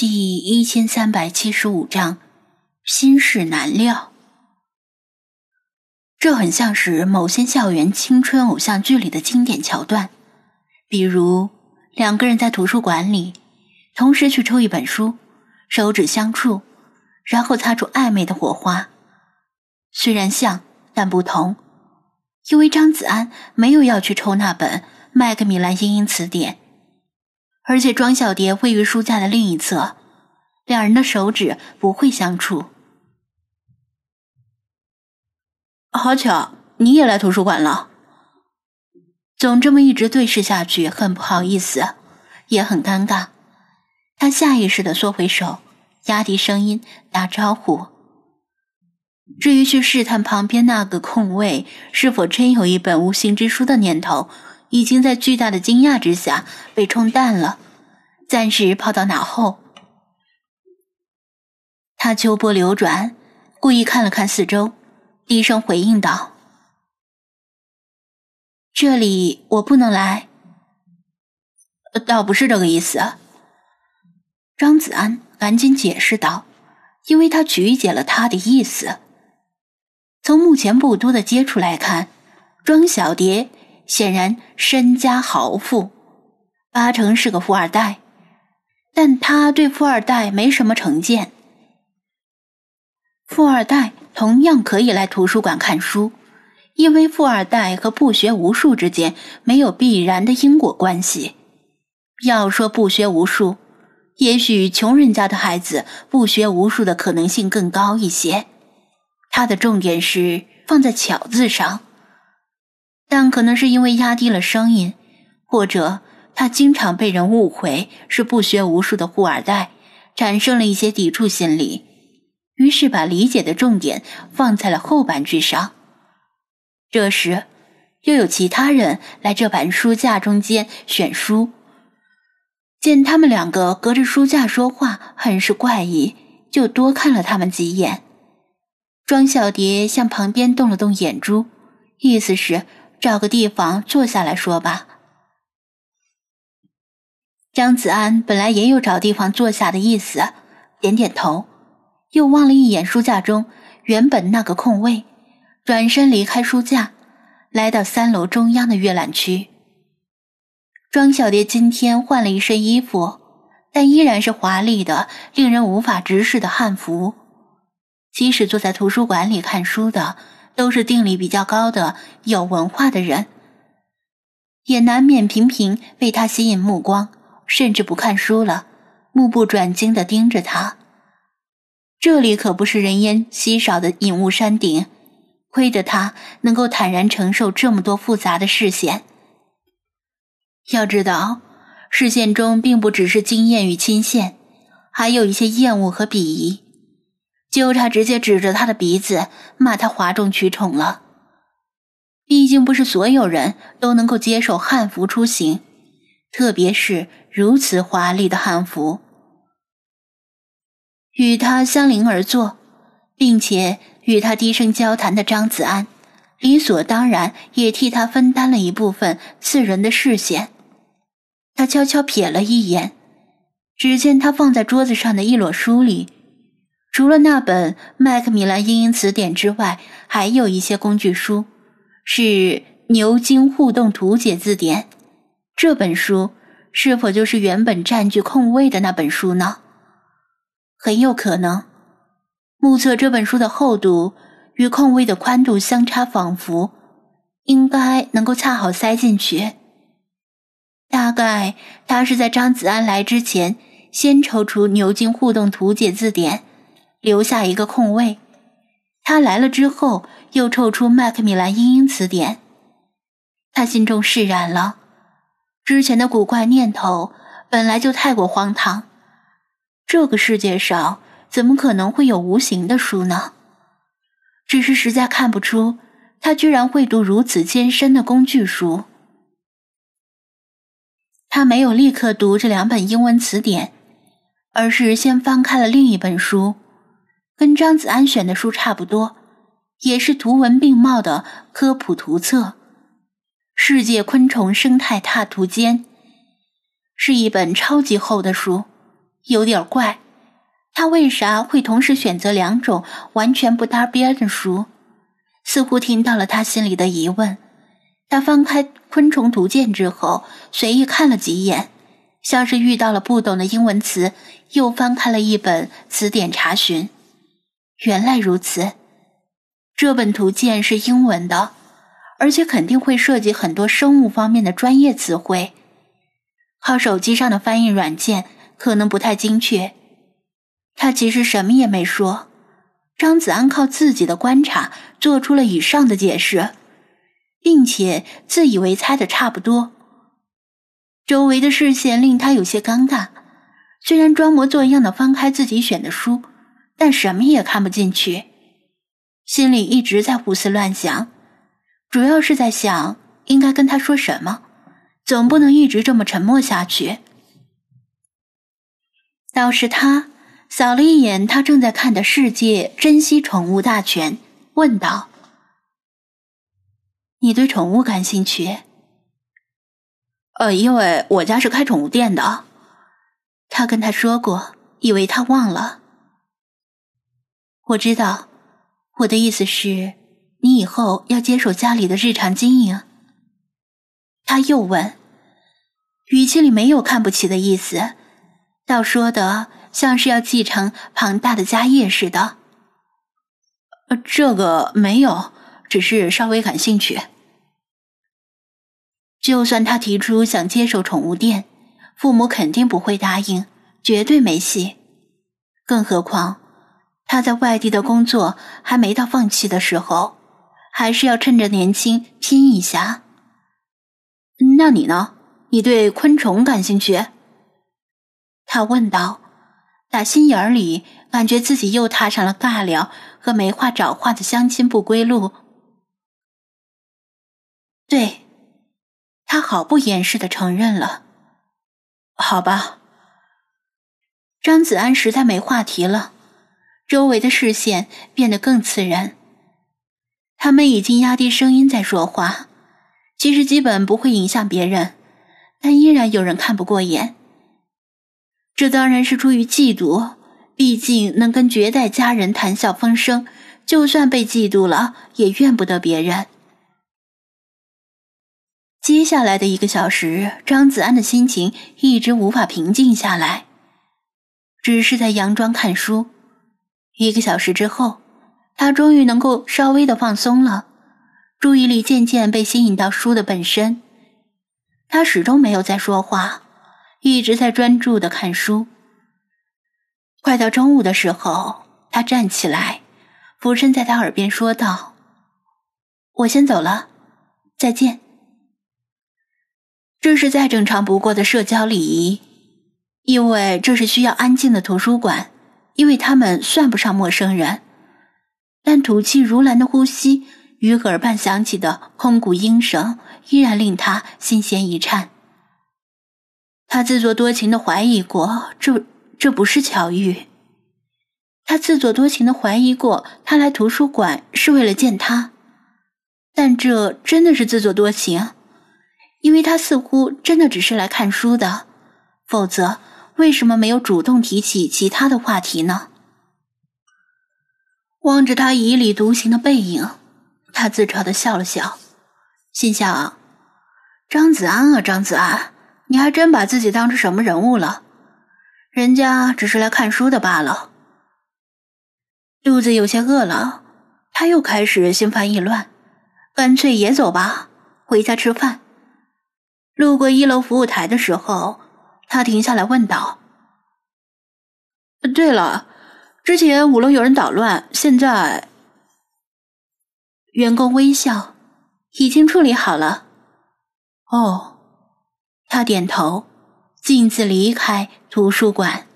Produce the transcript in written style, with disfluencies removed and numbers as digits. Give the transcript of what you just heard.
第1375章，心事难料。这很像是某些校园青春偶像剧里的经典桥段，比如两个人在图书馆里同时去抽一本书，手指相触，然后擦出暧昧的火花。虽然像，但不同，因为张子安没有要去抽那本《麦克米兰英英词典》，而且庄小蝶位于书架的另一侧，两人的手指不会相触。好巧，你也来图书馆了。总这么一直对视下去，很不好意思，也很尴尬。他下意识地缩回手，压低声音打招呼。至于去试探旁边那个空位是否真有一本无形之书的念头，已经在巨大的惊讶之下被冲淡了，暂时抛到脑后。他秋波流转，故意看了看四周，低声回应道：“这里我不能来。”倒不是这个意思。张子安赶紧解释道，因为他曲解了他的意思。从目前不多的接触来看，庄小蝶显然身家豪富，八成是个富二代，但他对富二代没什么成见。富二代同样可以来图书馆看书，因为富二代和不学无术之间没有必然的因果关系。要说不学无术，也许穷人家的孩子不学无术的可能性更高一些。他的重点是放在巧字上，但可能是因为压低了声音，或者他经常被人误会是不学无术的富二代，产生了一些抵触心理。于是把理解的重点放在了后半句上。这时又有其他人来这版书架中间选书，见他们两个隔着书架说话很是怪异，就多看了他们几眼。庄小蝶向旁边动了动眼珠，意思是找个地方坐下来说吧。张子安本来也有找地方坐下的意思，点点头，又望了一眼书架中原本那个空位，转身离开书架，来到3楼中央的阅览区。庄小蝶今天换了一身衣服，但依然是华丽的令人无法直视的汉服。即使坐在图书馆里看书的都是定力比较高的有文化的人，也难免频频被他吸引目光，甚至不看书了，目不转睛地盯着他。这里可不是人烟稀少的隐雾山顶，亏得他能够坦然承受这么多复杂的视线。要知道，视线中并不只是惊艳与钦羡，还有一些厌恶和鄙夷。纠察直接指着他的鼻子，骂他哗众取宠了。毕竟不是所有人都能够接受汉服出行，特别是如此华丽的汉服。与他相邻而坐，并且与他低声交谈的张子安，理所当然也替他分担了一部分刺人的视线。他悄悄瞥了一眼，只见他放在桌子上的一摞书里，除了那本《麦克米兰英英词典》之外，还有一些工具书，是《牛津互动图解字典》。这本书是否就是原本占据空位的那本书呢？很有可能，目测这本书的厚度与空位的宽度相差仿佛，应该能够恰好塞进去。大概他是在张子安来之前，先抽出牛津互动图解字典，留下一个空位。他来了之后，又抽出麦克米兰英英词典。他心中释然了，之前的古怪念头本来就太过荒唐。这个世界上怎么可能会有无形的书呢？只是实在看不出他居然会读如此艰深的工具书。他没有立刻读这2本英文词典，而是先翻开了另一本书，跟张子安选的书差不多，也是图文并茂的科普图册《世界昆虫生态大图鉴》，是一本超级厚的书。有点怪，他为啥会同时选择两种完全不搭边的书？似乎听到了他心里的疑问。他翻开《昆虫图鉴》之后，随意看了几眼，像是遇到了不懂的英文词，又翻开了一本词典查询。原来如此，这本图鉴是英文的，而且肯定会涉及很多生物方面的专业词汇，靠手机上的翻译软件可能不太精确。他其实什么也没说，张子安靠自己的观察做出了以上的解释，并且自以为猜得差不多。周围的视线令他有些尴尬，虽然装模作样地翻开自己选的书，但什么也看不进去，心里一直在胡思乱想，主要是在想应该跟他说什么，总不能一直这么沉默下去。倒是他扫了一眼他正在看的《世界珍稀宠物大全》，问道：“你对宠物感兴趣？”因为我家是开宠物店的。他跟他说过，以为他忘了。我知道，我的意思是，你以后要接手家里的日常经营。他又问，语气里没有看不起的意思，倒说的像是要继承庞大的家业似的。这个没有，只是稍微感兴趣。就算他提出想接手宠物店，父母肯定不会答应，绝对没戏。更何况，他在外地的工作还没到放弃的时候，还是要趁着年轻拼一下。那你呢？你对昆虫感兴趣？他问道。打心眼里感觉自己又踏上了尬聊和没话找话的相亲不归路。对，他毫不掩饰地承认了。好吧。张子安实在没话题了，周围的视线变得更刺人。他们已经压低声音在说话，其实基本不会影响别人，但依然有人看不过眼。这当然是出于嫉妒，毕竟能跟绝代佳人谈笑风生，就算被嫉妒了，也怨不得别人。接下来的1个小时，张子安的心情一直无法平静下来，只是在佯装看书。1个小时之后，他终于能够稍微的放松了，注意力渐渐被吸引到书的本身。他始终没有在说话，一直在专注地看书。快到中午的时候，他站起来，俯身在他耳边说道：“我先走了，再见。”这是再正常不过的社交礼仪，因为这是需要安静的图书馆，因为他们算不上陌生人。但吐气如兰的呼吸与耳畔响起的空谷莺声，依然令他心弦一颤。他自作多情地怀疑过，这不是巧遇。他自作多情地怀疑过，他来图书馆是为了见他。但这真的是自作多情，因为他似乎真的只是来看书的，否则为什么没有主动提起其他的话题呢？望着他以礼独行的背影，他自嘲地笑了笑，心想：张子安啊，张子安，你还真把自己当成什么人物了？人家只是来看书的罢了。肚子有些饿了，他又开始心烦意乱，干脆也走吧，回家吃饭。路过1楼服务台的时候，他停下来问道：“对了，之前5楼有人捣乱，现在……”员工微笑：“已经处理好了。”哦。他点头，径自离开图书馆。